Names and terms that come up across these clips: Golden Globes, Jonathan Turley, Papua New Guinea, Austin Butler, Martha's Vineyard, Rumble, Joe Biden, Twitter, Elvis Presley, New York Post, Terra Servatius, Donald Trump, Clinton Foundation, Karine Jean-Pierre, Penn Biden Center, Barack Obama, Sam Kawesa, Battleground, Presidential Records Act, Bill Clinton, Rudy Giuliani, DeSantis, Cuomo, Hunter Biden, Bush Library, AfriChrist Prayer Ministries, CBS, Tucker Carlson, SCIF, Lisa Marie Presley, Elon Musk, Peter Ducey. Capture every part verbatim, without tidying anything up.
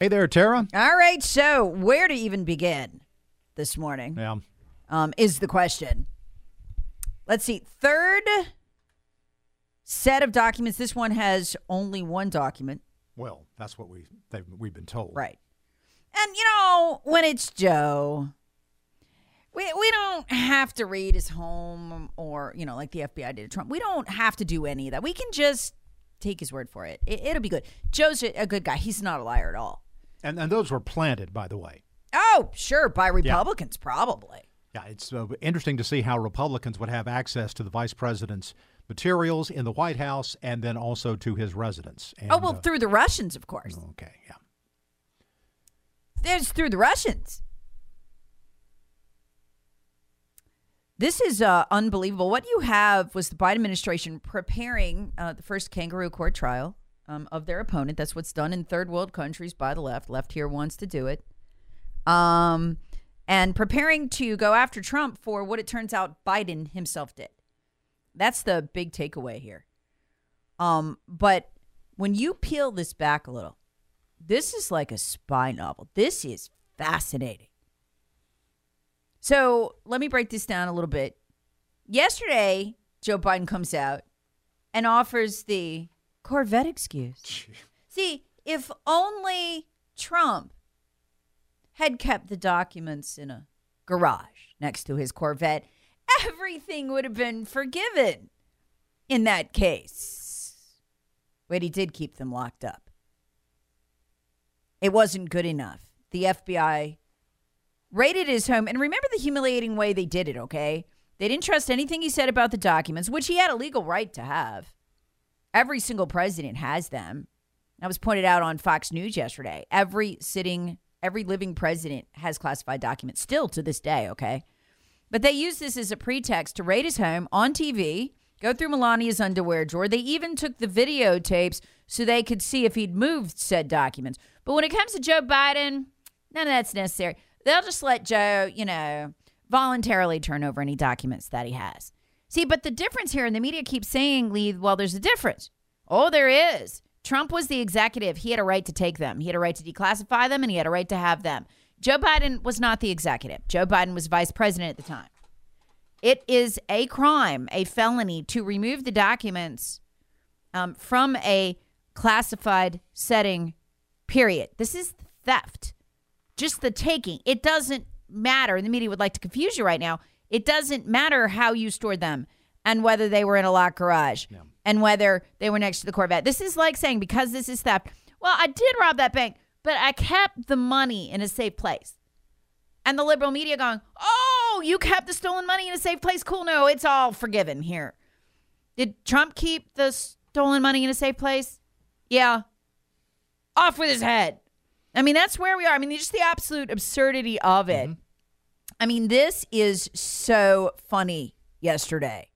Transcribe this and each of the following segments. Hey there, Tara. All right, so where to even begin this morning yeah. um, is the question. Let's see. Third set of documents. This one has only one document. Well, that's what we, they've, we've been told. Right. And, you know, when it's Joe, we, we don't have to raid his home or, you know, like the F B I did to Trump. We don't have to do any of that. We can just... take his word for it. it. It'll be good. Joe's a good guy. He's not a liar at all. And and those were planted, by the way. Oh, sure, by Republicans, yeah. probably. Yeah, it's uh, interesting to see how Republicans would have access to the vice president's materials in the White House and then also to his residence. And, oh, well, uh, through the Russians, of course. Okay, yeah. There's through the Russians. This is uh, unbelievable. What you have was the Biden administration preparing uh, the first kangaroo court trial um, of their opponent. That's what's done in third world countries by the left. Left here wants to do it. Um, and preparing to go after Trump for what it turns out Biden himself did. That's the big takeaway here. Um, but when you peel this back a little, this is like a spy novel. This is fascinating. So let me break this down a little bit. Yesterday, Joe Biden comes out and offers the Corvette excuse. Gee. See, if only Trump had kept the documents in a garage next to his Corvette, everything would have been forgiven in that case. But he did keep them locked up. It wasn't good enough. The F B I... raided his home. And remember the humiliating way they did it, okay? They didn't trust anything he said about the documents, which he had a legal right to have. Every single president has them. That was pointed out on Fox News yesterday. Every sitting, every living president has classified documents still to this day, okay? But they used this as a pretext to raid his home on T V, go through Melania's underwear drawer. They even took the videotapes so they could see if he'd moved said documents. But when it comes to Joe Biden, none of that's necessary. They'll just let Joe, you know, voluntarily turn over any documents that he has. See, but the difference here, and the media keeps saying, Lee, well, there's a difference. Oh, there is. Trump was the executive. He had a right to take them. He had a right to declassify them, and he had a right to have them. Joe Biden was not the executive. Joe Biden was vice president at the time. It is a crime, a felony, to remove the documents um, from a classified setting, period. This is theft. Just the taking. It doesn't matter. The media would like to confuse you right now. It doesn't matter how you stored them and whether they were in a locked garage yeah. and whether they were next to the Corvette. This is like saying, because this is theft, well, I did rob that bank, but I kept the money in a safe place. And the liberal media going, oh, you kept the stolen money in a safe place. Cool. No, it's all forgiven here. Did Trump keep the stolen money in a safe place? Yeah. Off with his head. I mean, that's where we are. I mean, just the absolute absurdity of it. Mm-hmm. I mean, this is so funny yesterday.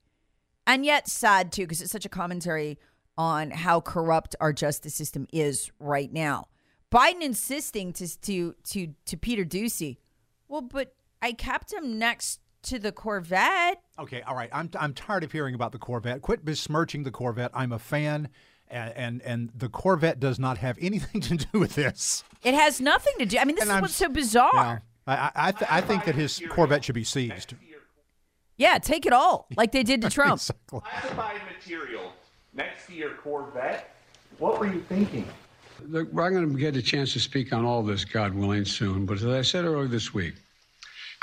And yet sad, too, because it's such a commentary on how corrupt our justice system is right now. Biden insisting to to to, to Peter Ducey, well, but I kept him next to the Corvette. Okay, all right. I'm, I'm tired of hearing about the Corvette. Quit besmirching the Corvette. I'm a fan. And, and and the Corvette does not have anything to do with this. It has nothing to do. I mean, this and is I'm, what's so bizarre. No, I I, th- I think that his Corvette should be seized. Yeah, take it all, like they did to Trump. Exactly. I have to buy material next to your Corvette. What were you thinking? Look, I'm going to get a chance to speak on all this, God willing, soon. But as I said earlier this week,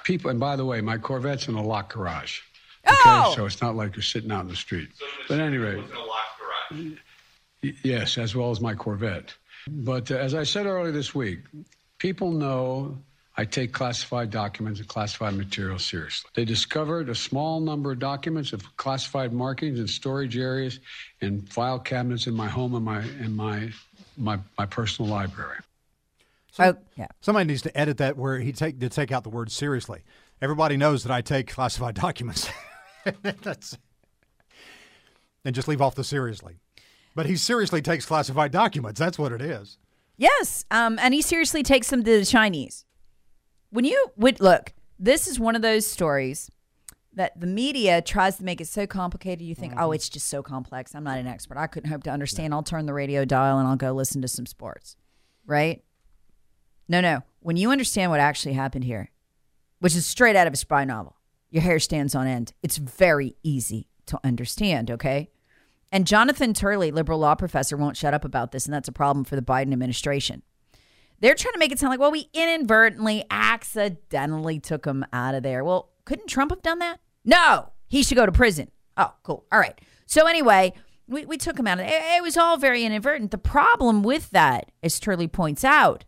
people, and by the way, my Corvette's in a locked garage. Okay, oh! So it's not like you're sitting out in the street. So but anyway, yes, as well as my Corvette. But uh, as I said earlier this week, people know I take classified documents and classified material seriously. They discovered a small number of documents of classified markings in storage areas and file cabinets in my home and my and my my my personal library. So, oh, yeah. Somebody needs to edit that where he take to take out the word seriously. Everybody knows that I take classified documents. That's, and just leave off the seriously. But he seriously takes classified documents. That's what it is. Yes, um, and he seriously takes them to the Chinese. When you would look, this is one of those stories that the media tries to make it so complicated. You think, mm-hmm. oh, it's just so complex. I'm not an expert. I couldn't hope to understand. I'll turn the radio dial and I'll go listen to some sports, right? No, no. When you understand what actually happened here, which is straight out of a spy novel, your hair stands on end. It's very easy to understand, okay? And Jonathan Turley, liberal law professor, won't shut up about this, and that's a problem for the Biden administration. They're trying to make it sound like, well, we inadvertently, accidentally took them out of there. Well, couldn't Trump have done that? No, he should go to prison. Oh, cool. All right. So anyway, we, we took him out of there. It was all very inadvertent. The problem with that, as Turley points out,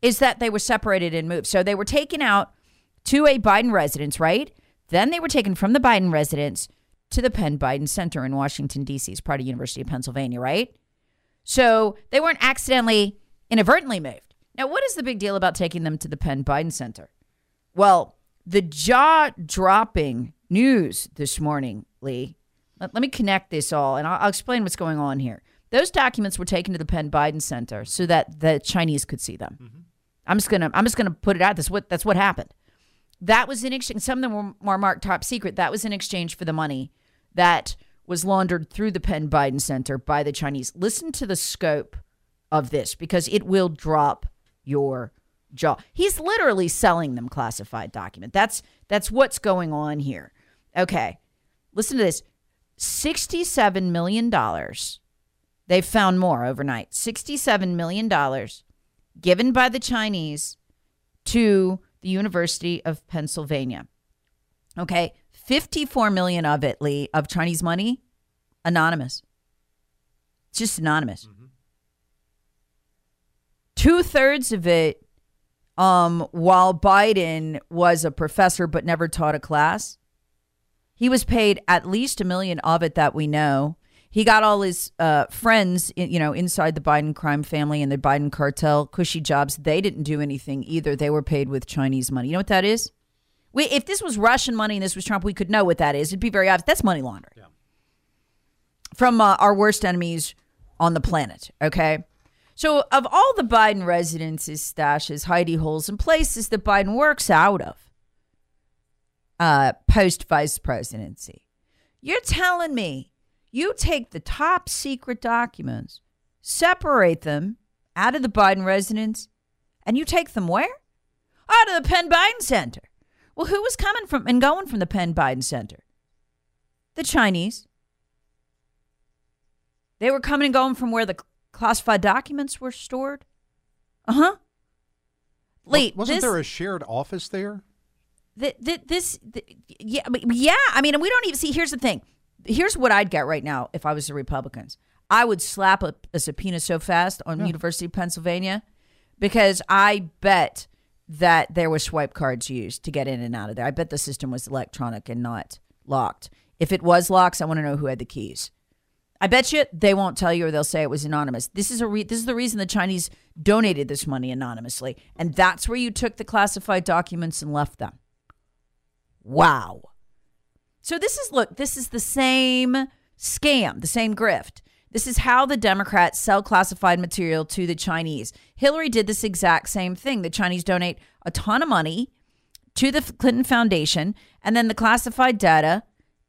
is that they were separated and moved. So they were taken out to a Biden residence, right? Then they were taken from the Biden residence to the Penn Biden Center in Washington, D C. It's part of University of Pennsylvania, right? So they weren't accidentally, inadvertently moved. Now, what is the big deal about taking them to the Penn Biden Center? Well, the jaw-dropping news this morning, Lee, let, let me connect this all, and I'll, I'll explain what's going on here. Those documents were taken to the Penn Biden Center so that the Chinese could see them. Mm-hmm. I'm just gonna, I'm just gonna put it out. That's what, that's what happened. That was in exchange. Some of them were marked top secret. That was in exchange for the money that was laundered through the Penn Biden Center by the Chinese. Listen to the scope of this because it will drop your jaw. He's literally selling them classified document. That's that's what's going on here. Okay, listen to this. sixty-seven million dollars. They found more overnight. sixty-seven million dollars given by the Chinese to the University of Pennsylvania. Okay, fifty-four million of it, Lee, of Chinese money, anonymous. It's just anonymous. Mm-hmm. Two-thirds of it, um, while Biden was a professor but never taught a class, he was paid at least a million of it that we know. He got all his uh, friends, you know, inside the Biden crime family and the Biden cartel, cushy jobs. They didn't do anything either. They were paid with Chinese money. You know what that is? We, if this was Russian money and this was Trump, we could know what that is. It'd be very obvious. That's money laundering. Yeah. From uh, our worst enemies on the planet, okay? So of all the Biden residences, stashes, hidey holes, and places that Biden works out of uh, post-vice presidency, you're telling me you take the top secret documents, separate them out of the Biden residence, and you take them where? Out of the Penn Biden Center. Well, who was coming from and going from the Penn Biden Center? The Chinese. They were coming and going from where the classified documents were stored? Uh-huh. Lee, wasn't this, there a shared office there? Th- th- this, th- yeah, yeah, I mean, we don't even see, here's the thing. Here's what I'd get right now if I was the Republicans. I would slap a, a subpoena so fast on yeah. University of Pennsylvania because I bet that there were swipe cards used to get in and out of there. I bet the system was electronic and not locked. If it was locked, I want to know who had the keys. I bet you they won't tell you or they'll say it was anonymous. This is a re- this is the reason the Chinese donated this money anonymously. And that's where you took the classified documents and left them. Wow. So this is, look, this is the same scam, the same grift. This is how the Democrats sell classified material to the Chinese. Hillary did this exact same thing. The Chinese donate a ton of money to the Clinton Foundation, and then the classified data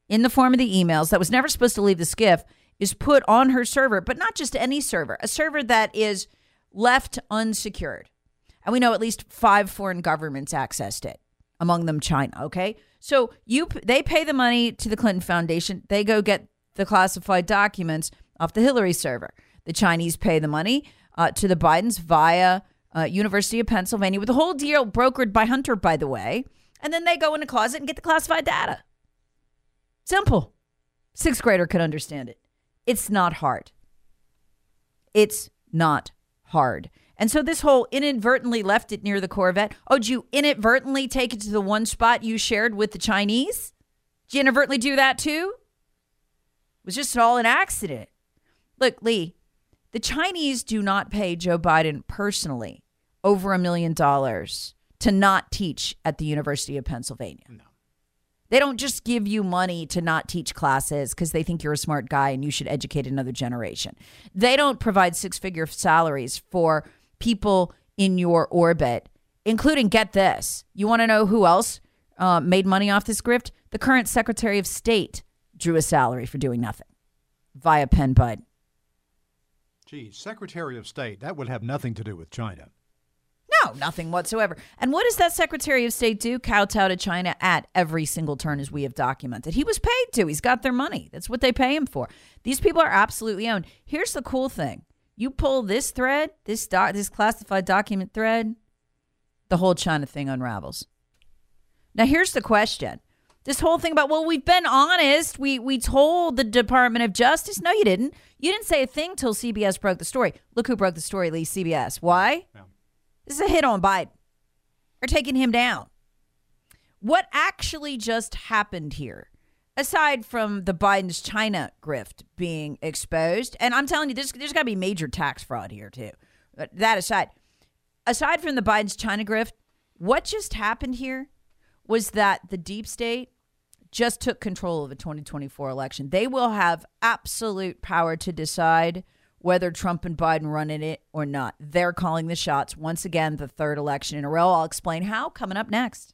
in the form of the emails that was never supposed to leave the SCIF is put on her server, but not just any server, a server that is left unsecured. And we know at least five foreign governments accessed it, among them China, okay? So you, they pay the money to the Clinton Foundation. They go get the classified documents off the Hillary server. The Chinese pay the money uh, to the Bidens via uh, University of Pennsylvania, with a whole deal brokered by Hunter, by the way. And then they go in a closet and get the classified data. Simple. Sixth grader could understand it. It's not hard. It's not hard. And so this whole inadvertently left it near the Corvette. Oh, did you inadvertently take it to the one spot you shared with the Chinese? Did you inadvertently do that too? It was just all an accident. Look, Lee, the Chinese do not pay Joe Biden personally over a million dollars to not teach at the University of Pennsylvania. No. They don't just give you money to not teach classes because they think you're a smart guy and you should educate another generation. They don't provide six-figure salaries for people in your orbit, including, get this, you want to know who else uh, made money off this grift? The current Secretary of State drew a salary for doing nothing via Penn Biden. Gee, Secretary of State, that would have nothing to do with China. No, nothing whatsoever. And what does that Secretary of State do? Kowtow to China at every single turn, as we have documented. He was paid to. He's got their money. That's what they pay him for. These people are absolutely owned. Here's the cool thing. You pull this thread, this doc, this classified document thread, the whole China thing unravels. Now, here's the question. This whole thing about, well, we've been honest. We we told the Department of Justice. No, you didn't. You didn't say a thing till C B S broke the story. Look who broke the story, Lee, C B S. Why? Yeah. This is a hit on Biden. They're taking him down. What actually just happened here, aside from the Biden's China grift being exposed, and I'm telling you, this, there's got to be major tax fraud here, too. But that aside, aside from the Biden's China grift, what just happened here was that the deep state just took control of the twenty twenty-four election. They will have absolute power to decide whether Trump and Biden run in it or not. They're calling the shots. Once again, the third election in a row. I'll explain how coming up next.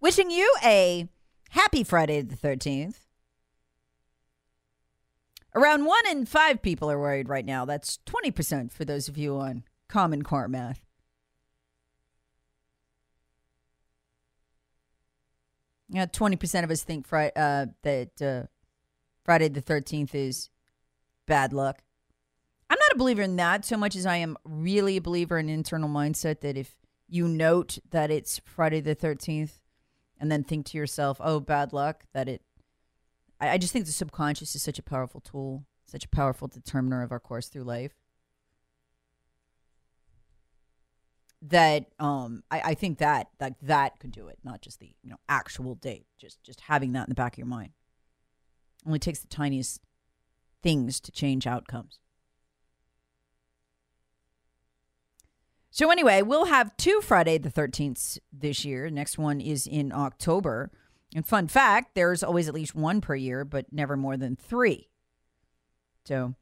Wishing you a happy Friday the thirteenth. Around one in five people are worried right now. That's twenty percent for those of you on Common Core math. Yeah, twenty percent of us think fri- uh, that uh, Friday the thirteenth is bad luck. I'm not a believer in that so much as I am really a believer in internal mindset that if you note that it's Friday the thirteenth, and then think to yourself, oh, bad luck, that it... I, I just think the subconscious is such a powerful tool, such a powerful determiner of our course through life. that um, I, I think that like that could do it, not just the you know actual date, just just having that in the back of your mind. Only takes the tiniest things to change outcomes. So anyway, we'll have two Friday the thirteenths this year. Next one is in October. And fun fact, there's always at least one per year, but never more than three. So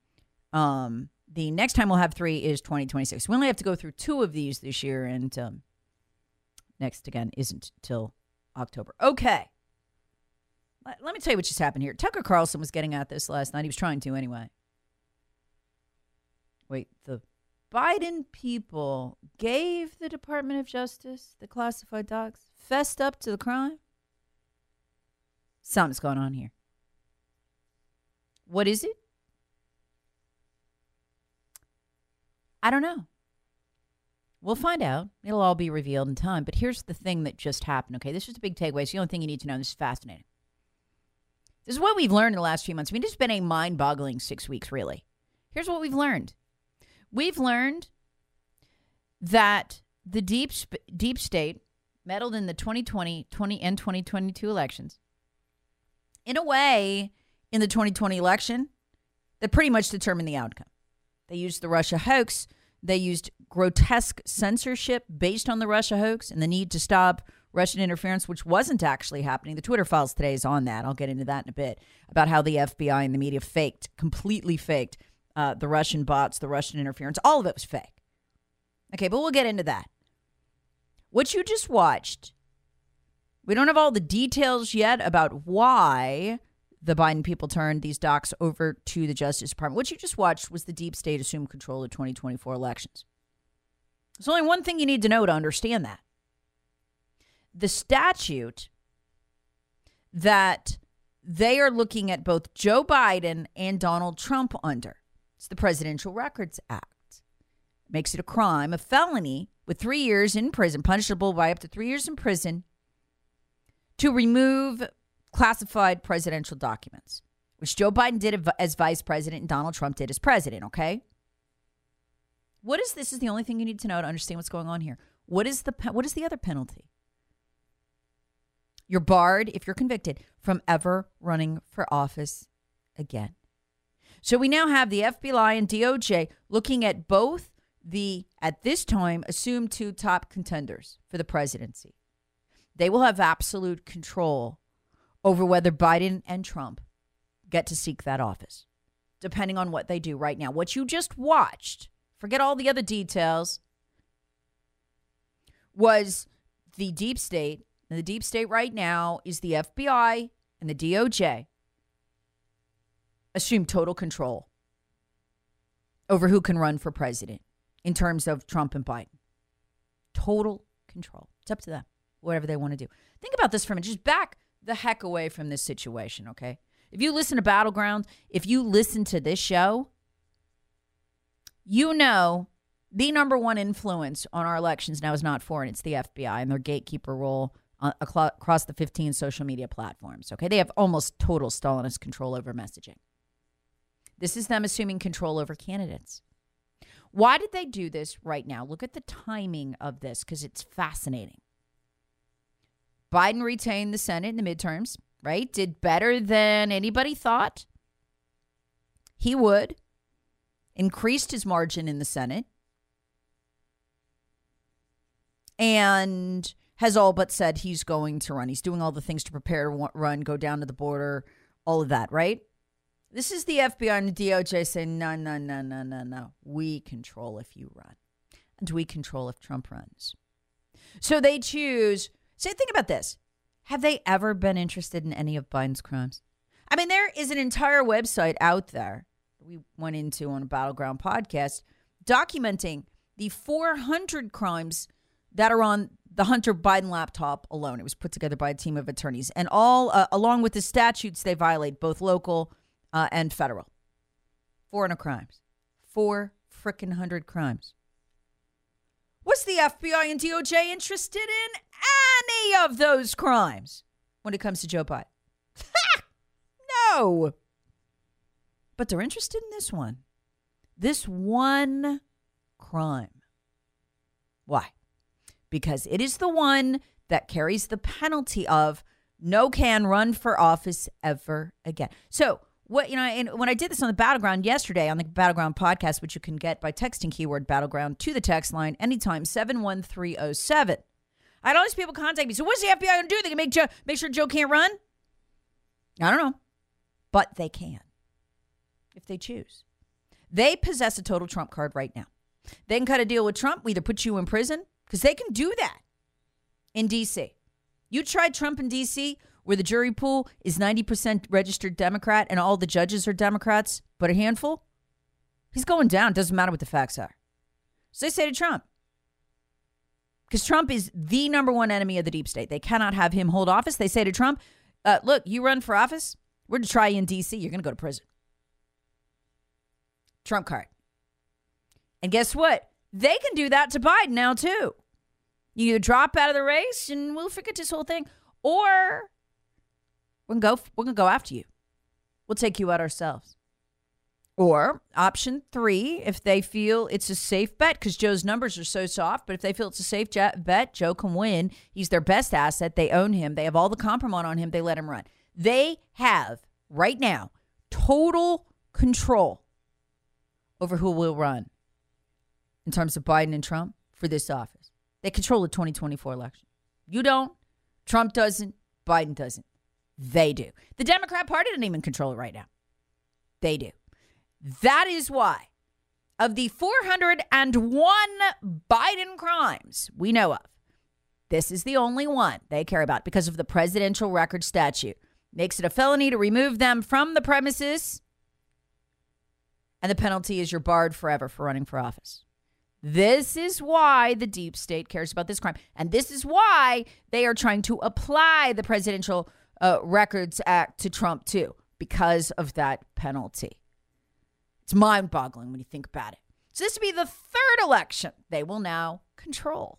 um, the next time we'll have three is twenty twenty-six. We only have to go through two of these this year, and um, next, again, isn't till October. Okay. Let me tell you what just happened here. Tucker Carlson was getting at this last night. He was trying to anyway. Wait, the Biden people gave the Department of Justice the classified docs, fessed up to the crime? Something's going on here. What is it? I don't know. We'll find out. It'll all be revealed in time. But here's the thing that just happened, okay? This is the big takeaway. It's the only thing you need to know. This is fascinating. This is what we've learned in the last few months. I mean, it's been a mind-boggling six weeks, really. Here's what we've learned. We've learned that the deep sp- deep state meddled in the twenty twenty and twenty twenty-two elections in a way in the twenty twenty election that pretty much determined the outcome. They used the Russia hoax. They used grotesque censorship based on the Russia hoax and the need to stop Russian interference, which wasn't actually happening. The Twitter files today is on that. I'll get into that in a bit about how the F B I and the media faked, completely faked uh, the Russian bots, the Russian interference. All of it was fake. Okay, but we'll get into that. What you just watched, we don't have all the details yet about why the Biden people turned these docs over to the Justice Department. What you just watched was the deep state assume control of twenty twenty-four elections. There's only one thing you need to know to understand that. The statute that they are looking at both Joe Biden and Donald Trump under. It's the Presidential Records Act. It makes it a crime, a felony with three years in prison, punishable by up to three years in prison, to remove classified presidential documents, which Joe Biden did as vice president and Donald Trump did as president, okay? What is this? Is the only thing you need to know to understand what's going on here. What is the what is the other penalty? You're barred, if you're convicted, from ever running for office again. So we now have the F B I and D O J looking at both the, at this time, assumed two top contenders for the presidency. They will have absolute control over whether Biden and Trump get to seek that office, depending on what they do right now. What you just watched, forget all the other details, was the deep state. Now, the deep state right now is the F B I and the D O J assume total control over who can run for president in terms of Trump and Biden. Total control. It's up to them, whatever they want to do. Think about this for a minute. Just back the heck away from this situation, okay? If you listen to Battleground, if you listen to this show, you know the number one influence on our elections now is not foreign. It's the F B I and their gatekeeper role across the fifteen social media platforms. Okay, they have almost total Stalinist control over messaging. This is them assuming control over candidates. Why did they do this right now? Look at the timing of this because it's fascinating. Biden retained the Senate in the midterms, right? Did better than anybody thought he would. Increased his margin in the Senate. And has all but said he's going to run. He's doing all the things to prepare to run, go down to the border, all of that, right? This is the F B I and the D O J saying, no, no, no, no, no, no. We control if you run. And we control if Trump runs. So they choose. So think about this. Have they ever been interested in any of Biden's crimes? I mean, there is an entire website out there we went into on a Battleground podcast documenting the four hundred crimes that are on the Hunter Biden laptop alone. It was put together by a team of attorneys. And all, uh, along with the statutes, they violate both local uh, and federal. four hundred crimes. Four frickin' hundred crimes. What's the F B I and D O J interested in any of those crimes when it comes to Joe Biden? No. But they're interested in this one. This one crime. Why? because it is the one that carries the penalty of no can run for office ever again. So what, you know, and when I did this on the Battleground yesterday on the Battleground podcast, which you can get by texting keyword Battleground to the text line anytime, seven one three oh seven. I had all these people contact me. So what's the F B I going to do? They can make Joe, make sure Joe can't run? I don't know. But they can if they choose. They possess a total Trump card right now. They can cut a deal with Trump. We either put you in prison, because they can do that in D C. You tried Trump in D C, where the jury pool is ninety percent registered Democrat and all the judges are Democrats, but a handful. He's going down. Doesn't matter what the facts are. So they say to Trump, because Trump is the number one enemy of the deep state. They cannot have him hold office. They say to Trump, uh, look, you run for office. We're going to try you in D C. You're going to go to prison. Trump card. And guess what? They can do that to Biden now, too. You either drop out of the race and we'll forget this whole thing, or we're going to go, we're going to go after you. We'll take you out ourselves. Or option three, if they feel it's a safe bet, because Joe's numbers are so soft, but if they feel it's a safe bet, Joe can win. He's their best asset. They own him. They have all the compromise on him. They let him run. They have right now total control over who will run in terms of Biden and Trump for this office. They control the twenty twenty-four election. You don't. Trump doesn't. Biden doesn't. They do. The Democrat Party doesn't even control it right now. They do. That is why of the four hundred one Biden crimes we know of, this is the only one they care about because of the presidential record statute. Makes it a felony to remove them from the premises. And the penalty is you're barred forever for running for office. This is why the deep state cares about this crime. And this is why they are trying to apply the Presidential uh, Records Act to Trump, too, because of that penalty. It's mind-boggling when you think about it. So this will be the third election they will now control.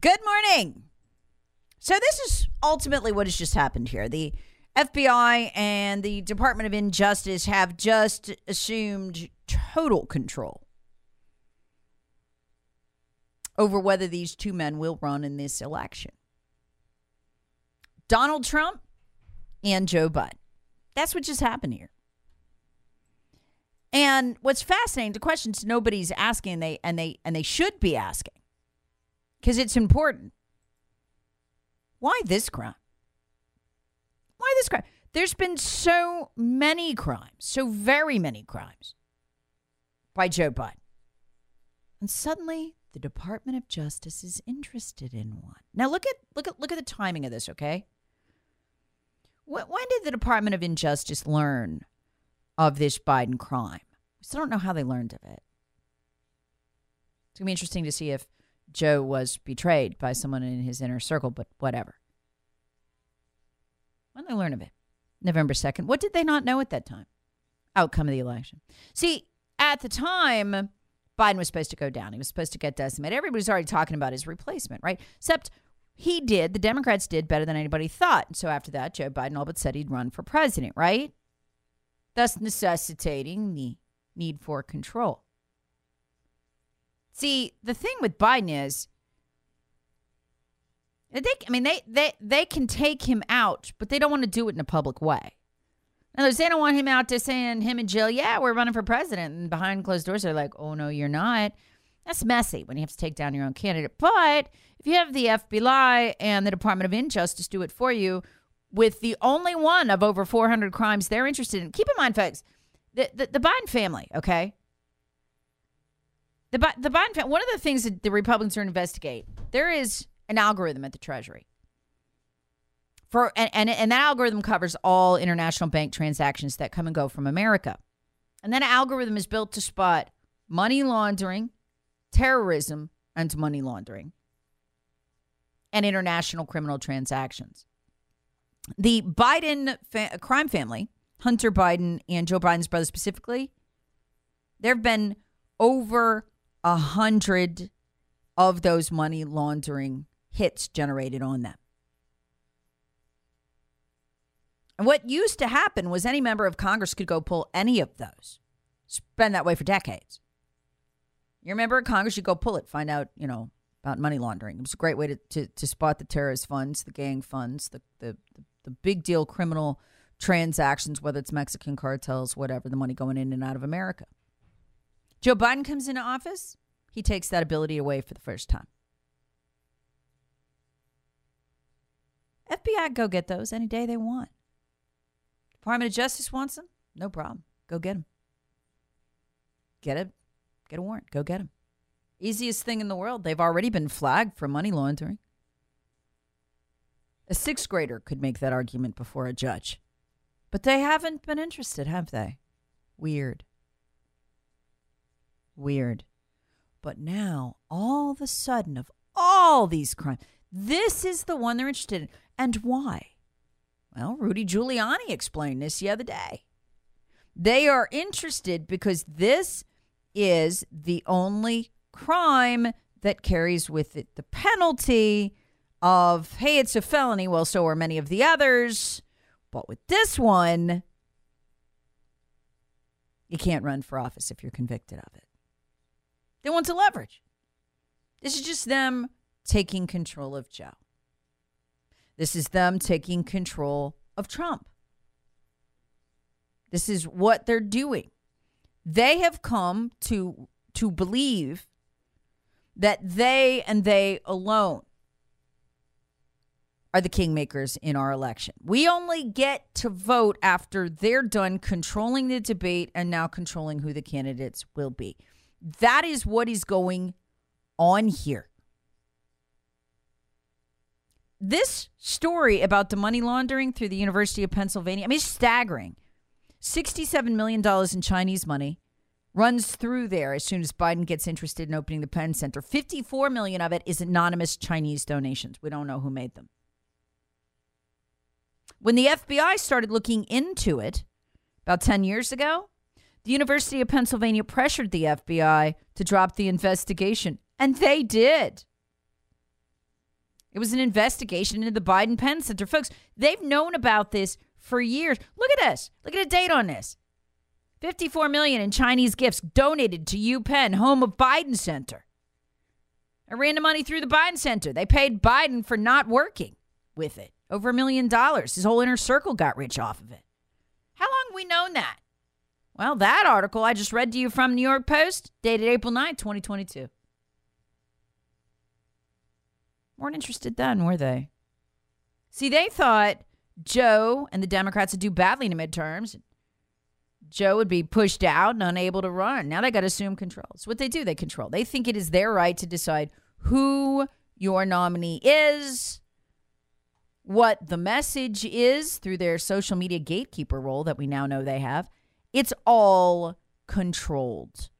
Good morning. So this is ultimately what has just happened here. The F B I and the Department of Injustice have just assumed total control over whether these two men will run in this election. Donald Trump and Joe Biden. That's what just happened here. And what's fascinating, the questions nobody's asking, and they and they and they should be asking, because it's important. Why this crime? Why this crime? There's been so many crimes, so very many crimes by Joe Biden. And suddenly the Department of Justice is interested in one. Now look at look at look at the timing of this, okay? When did the Department of Injustice learn of this Biden crime? We still don't know how they learned of it. It's going to be interesting to see if Joe was betrayed by someone in his inner circle, but whatever. When did they learn of it? November second. What did they not know at that time? Outcome of the election. See, at the time, Biden was supposed to go down. He was supposed to get decimated. Everybody's already talking about his replacement, right? Except he did, the Democrats did better than anybody thought. And so after that, Joe Biden all but said he'd run for president, right? Thus necessitating the need for control. See, the thing with Biden is, they, I mean, they, they, they can take him out, but they don't want to do it in a public way. In other words, they don't want him out to saying, him and Jill, yeah, we're running for president. And behind closed doors, they're like, oh, no, you're not. That's messy when you have to take down your own candidate. But if you have the F B I and the Department of Injustice do it for you, with the only one of over four hundred crimes they're interested in. Keep in mind, folks, the, the, the Biden family, okay? The, the Biden family, one of the things that the Republicans are investigating, there is an algorithm at the Treasury. For and, and, and that algorithm covers all international bank transactions that come and go from America. And that algorithm is built to spot money laundering, terrorism, and money laundering, and international criminal transactions. The Biden fa- crime family, Hunter Biden and Joe Biden's brother specifically, there have been over a hundred of those money laundering hits generated on them. And what used to happen was any member of Congress could go pull any of those. It's been that way for decades. You're a member of Congress, you go pull it, find out, you know, about money laundering. It was a great way to, to, to spot the terrorist funds, the gang funds, the, the, the, the big deal criminal transactions, whether it's Mexican cartels, whatever, the money going in and out of America. Joe Biden comes into office. He takes that ability away for the first time. F B I go get those any day they want. Department of Justice wants them? No problem. Go get them. Get a, get a warrant. Go get them. Easiest thing in the world. They've already been flagged for money laundering. A sixth grader could make that argument before a judge. But they haven't been interested, have they? Weird. Weird. But now, all of a sudden, of all these crimes, this is the one they're interested in. And why? Well, Rudy Giuliani explained this the other day. They are interested because this is the only crime that carries with it the penalty of, hey, it's a felony. Well, so are many of the others. But with this one, you can't run for office if you're convicted of it. They want to leverage. This is just them taking control of Joe. This is them taking control of Trump. This is what they're doing. They have come to, to believe that they and they alone are the kingmakers in our election. We only get to vote after they're done controlling the debate and now controlling who the candidates will be. That is what is going on here. This story about the money laundering through the University of Pennsylvania, I mean, it's staggering. sixty-seven million dollars in Chinese money runs through there as soon as Biden gets interested in opening the Penn Center. fifty-four million dollars of it is anonymous Chinese donations. We don't know who made them. When the F B I started looking into it about ten years ago, the University of Pennsylvania pressured the F B I to drop the investigation, and they did. It was an investigation into the Biden Penn Center. Folks, they've known about this for years. Look at this. Look at a date on this. fifty-four million dollars in Chinese gifts donated to UPenn, home of Biden Center. I ran the money through the Biden Center. They paid Biden for not working with it. Over a million dollars. His whole inner circle got rich off of it. How long have we known that? Well, that article I just read to you from New York Post, dated April ninth, twenty twenty-two. Weren't interested then, were they? See, they thought Joe and the Democrats would do badly in the midterms. Joe would be pushed out and unable to run. Now they got to assume control. It's what they do. They control. They think it is their right to decide who your nominee is, what the message is through their social media gatekeeper role that we now know they have. It's all controlled.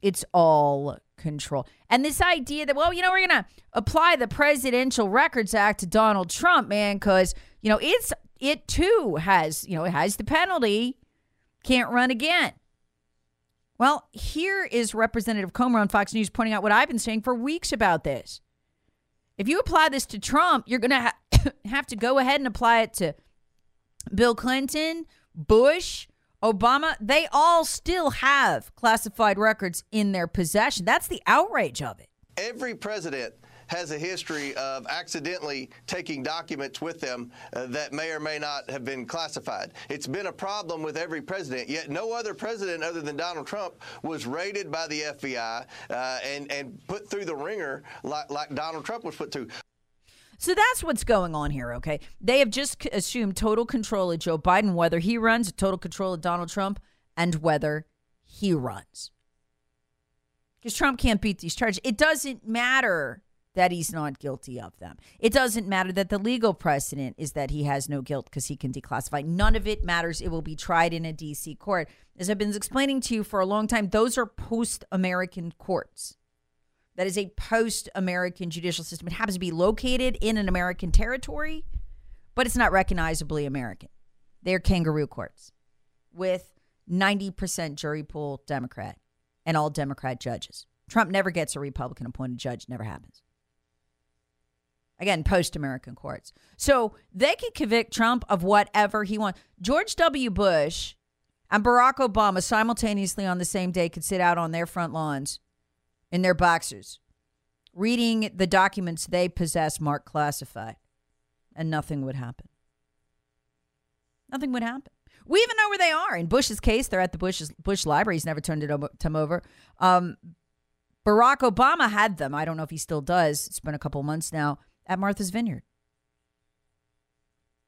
It's all controlled. And this idea that, well, you know, we're going to apply the Presidential Records Act to Donald Trump, man, because, you know, it's it too has, you know, it has the penalty. Can't run again. Well, here is Representative Comer on Fox News pointing out what I've been saying for weeks about this. If you apply this to Trump, you're going to ha- have to go ahead and apply it to Bill Clinton, Bush, Obama. They all still have classified records in their possession. That's the outrage of it. Every president has a history of accidentally taking documents with them uh, that may or may not have been classified. It's been a problem with every president, yet no other president other than Donald Trump was raided by the F B I uh, and, and put through the ringer like, like Donald Trump was put through. So that's what's going on here, okay? They have just assumed total control of Joe Biden, whether he runs, total control of Donald Trump, and whether he runs. Because Trump can't beat these charges. It doesn't matter that he's not guilty of them. It doesn't matter that the legal precedent is that he has no guilt because he can declassify. None of it matters. It will be tried in a D C court. As I've been explaining to you for a long time, those are post-American courts. That is a post-American judicial system. It happens to be located in an American territory, but it's not recognizably American. They're kangaroo courts with ninety percent jury pool Democrat and all Democrat judges. Trump never gets a Republican-appointed judge. Never happens. Again, post-American courts. So they can convict Trump of whatever he wants. George W. Bush and Barack Obama simultaneously on the same day could sit out on their front lawns in their boxers, reading the documents they possess marked classified, and nothing would happen. Nothing would happen. We even know where they are. In Bush's case, they're at the Bush's, Bush Library. He's never turned it over, come over. Um, Barack Obama had them. I don't know if he still does. It's been a couple months now. At Martha's Vineyard.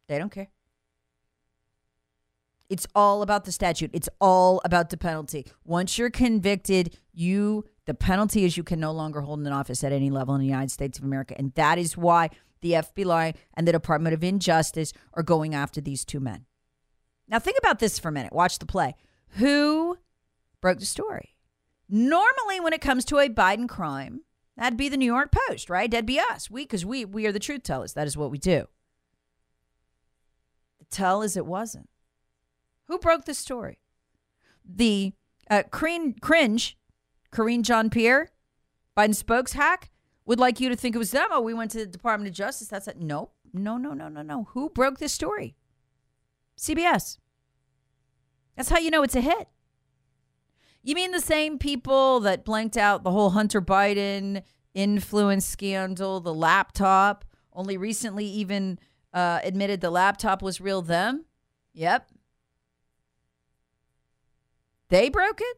They don't care. It's all about the statute. It's all about the penalty. Once you're convicted, you the penalty is you can no longer hold an office at any level in the United States of America. And that is why the F B I and the Department of Injustice are going after these two men. Now think about this for a minute. Watch the play. Who broke the story? Normally when it comes to a Biden crime, that'd be the New York Post, right? That'd be us. We, because we, we are the truth tellers. That is what we do. The tell is it wasn't. Who broke the story? The uh, Karine, cringe, Karine Jean-Pierre, Biden spokes hack, would like you to think it was them. Oh, we went to the Department of Justice. That's it. No, no, no, no, no, no. Who broke this story? C B S. That's how you know it's a hit. You mean the same people that blanked out the whole Hunter Biden influence scandal, the laptop, only recently even uh, admitted the laptop was real them? Yep. They broke it?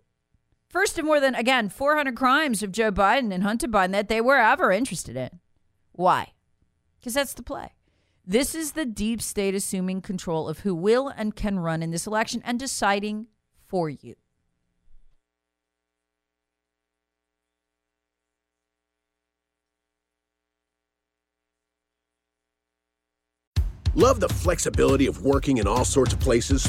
First of more than, again, four hundred crimes of Joe Biden and Hunter Biden that they were ever interested in. Why? Because that's the play. This is the deep state assuming control of who will and can run in this election and deciding for you. Love the flexibility of working in all sorts of places?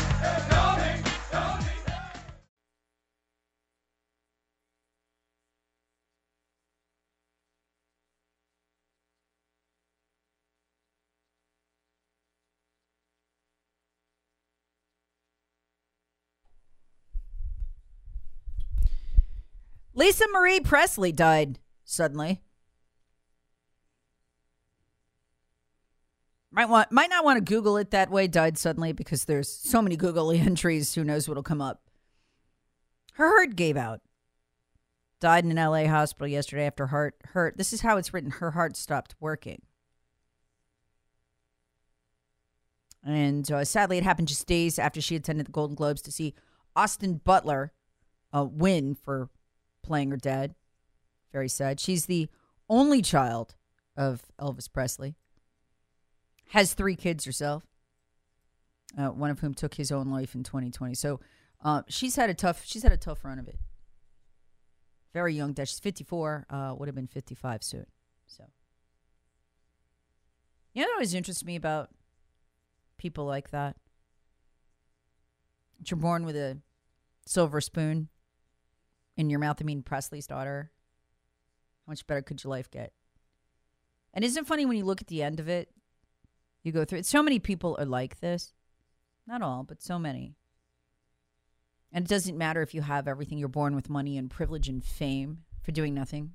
Lisa Marie Presley died suddenly. Might want, might not want to Google it that way, died suddenly, because there's so many Google entries. Who knows what'll come up. Her heart gave out. Died in an L A hospital yesterday after heart hurt. This is how it's written. Her heart stopped working. And uh, sadly, it happened just days after she attended the Golden Globes to see Austin Butler uh, win for playing her dad. Very sad. She's the only child of Elvis Presley. Has three kids herself, uh, one of whom took his own life in twenty twenty. So uh, she's had a tough she's had a tough run of it. Very young death. She's fifty-four. Uh, would have been fifty-five soon. So you know what always interests me about people like that? You're born with a silver spoon in your mouth. I mean, Presley's daughter. How much better could your life get? And isn't it funny when you look at the end of it? You go through it. So many people are like this. Not all, but so many. And it doesn't matter if you have everything. You're born with money and privilege and fame for doing nothing.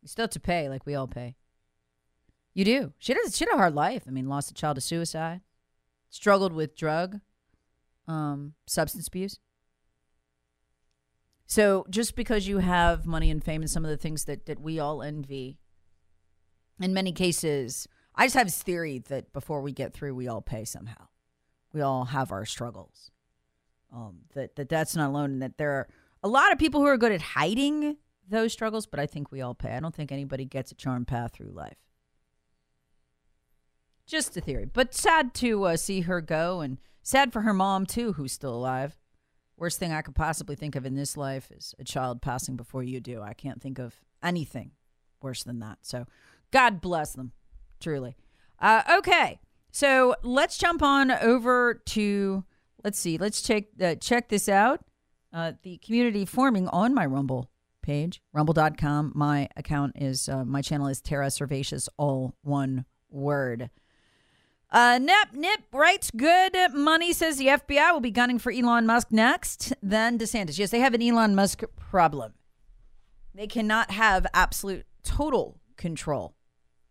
You still have to pay, like we all pay. You do. She had, she had a hard life. I mean, lost a child to suicide. Struggled with drug, um, substance abuse. So just because you have money and fame and some of the things that, that we all envy, in many cases, I just have this theory that before we get through, we all pay somehow. We all have our struggles. Um, that, that that's not alone, and that there are a lot of people who are good at hiding those struggles, but I think we all pay. I don't think anybody gets a charmed path through life. Just a theory. But sad to uh, see her go, and sad for her mom, too, who's still alive. Worst thing I could possibly think of in this life is a child passing before you do. I can't think of anything worse than that. So God bless them, truly. Uh, okay, so let's jump on over to, let's see, let's check uh, check this out. Uh, the community forming on my Rumble page, rumble dot com. My account is, uh, my channel is Terra Servatius, all one word. Uh, Nip, Nip writes, good money says the F B I will be gunning for Elon Musk next, then DeSantis. Yes, they have an Elon Musk problem. They cannot have absolute total control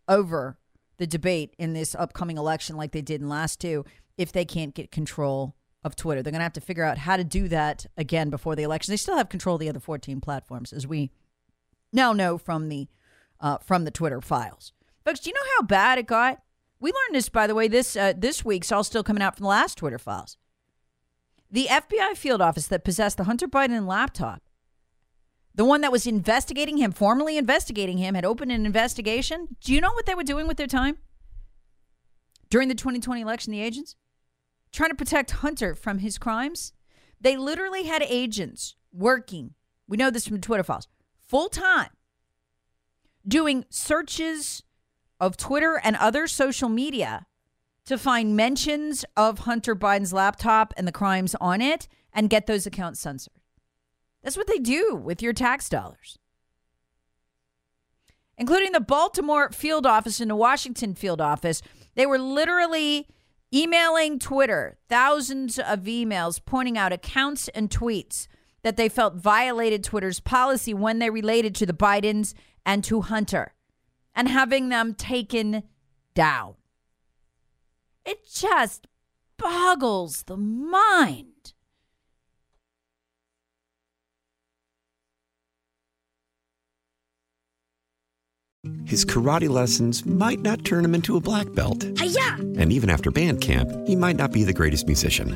over the debate in this upcoming election like they did in last two if they can't get control of Twitter. They're going to have to figure out how to do that again before the election. They still have control of the other fourteen platforms, as we now know from the uh, from the Twitter files. Folks, do you know how bad it got? We learned this, by the way, this uh, this week's all still coming out from the last Twitter files. The F B I field office that possessed the Hunter Biden laptop, the one that was investigating him, formally investigating him, had opened an investigation. Do you know what they were doing with their time? During the twenty twenty election, the agents? Trying to protect Hunter from his crimes? They literally had agents working, we know this from Twitter files, full time, doing searches of Twitter and other social media to find mentions of Hunter Biden's laptop and the crimes on it and get those accounts censored. That's what they do with your tax dollars. Including the Baltimore field office and the Washington field office, they were literally emailing Twitter, thousands of emails pointing out accounts and tweets that they felt violated Twitter's policy when they related to the Bidens and to Hunter, and having them taken down. It just boggles the mind. His karate lessons might not turn him into a black belt. Hi-ya! And even after band camp, he might not be the greatest musician.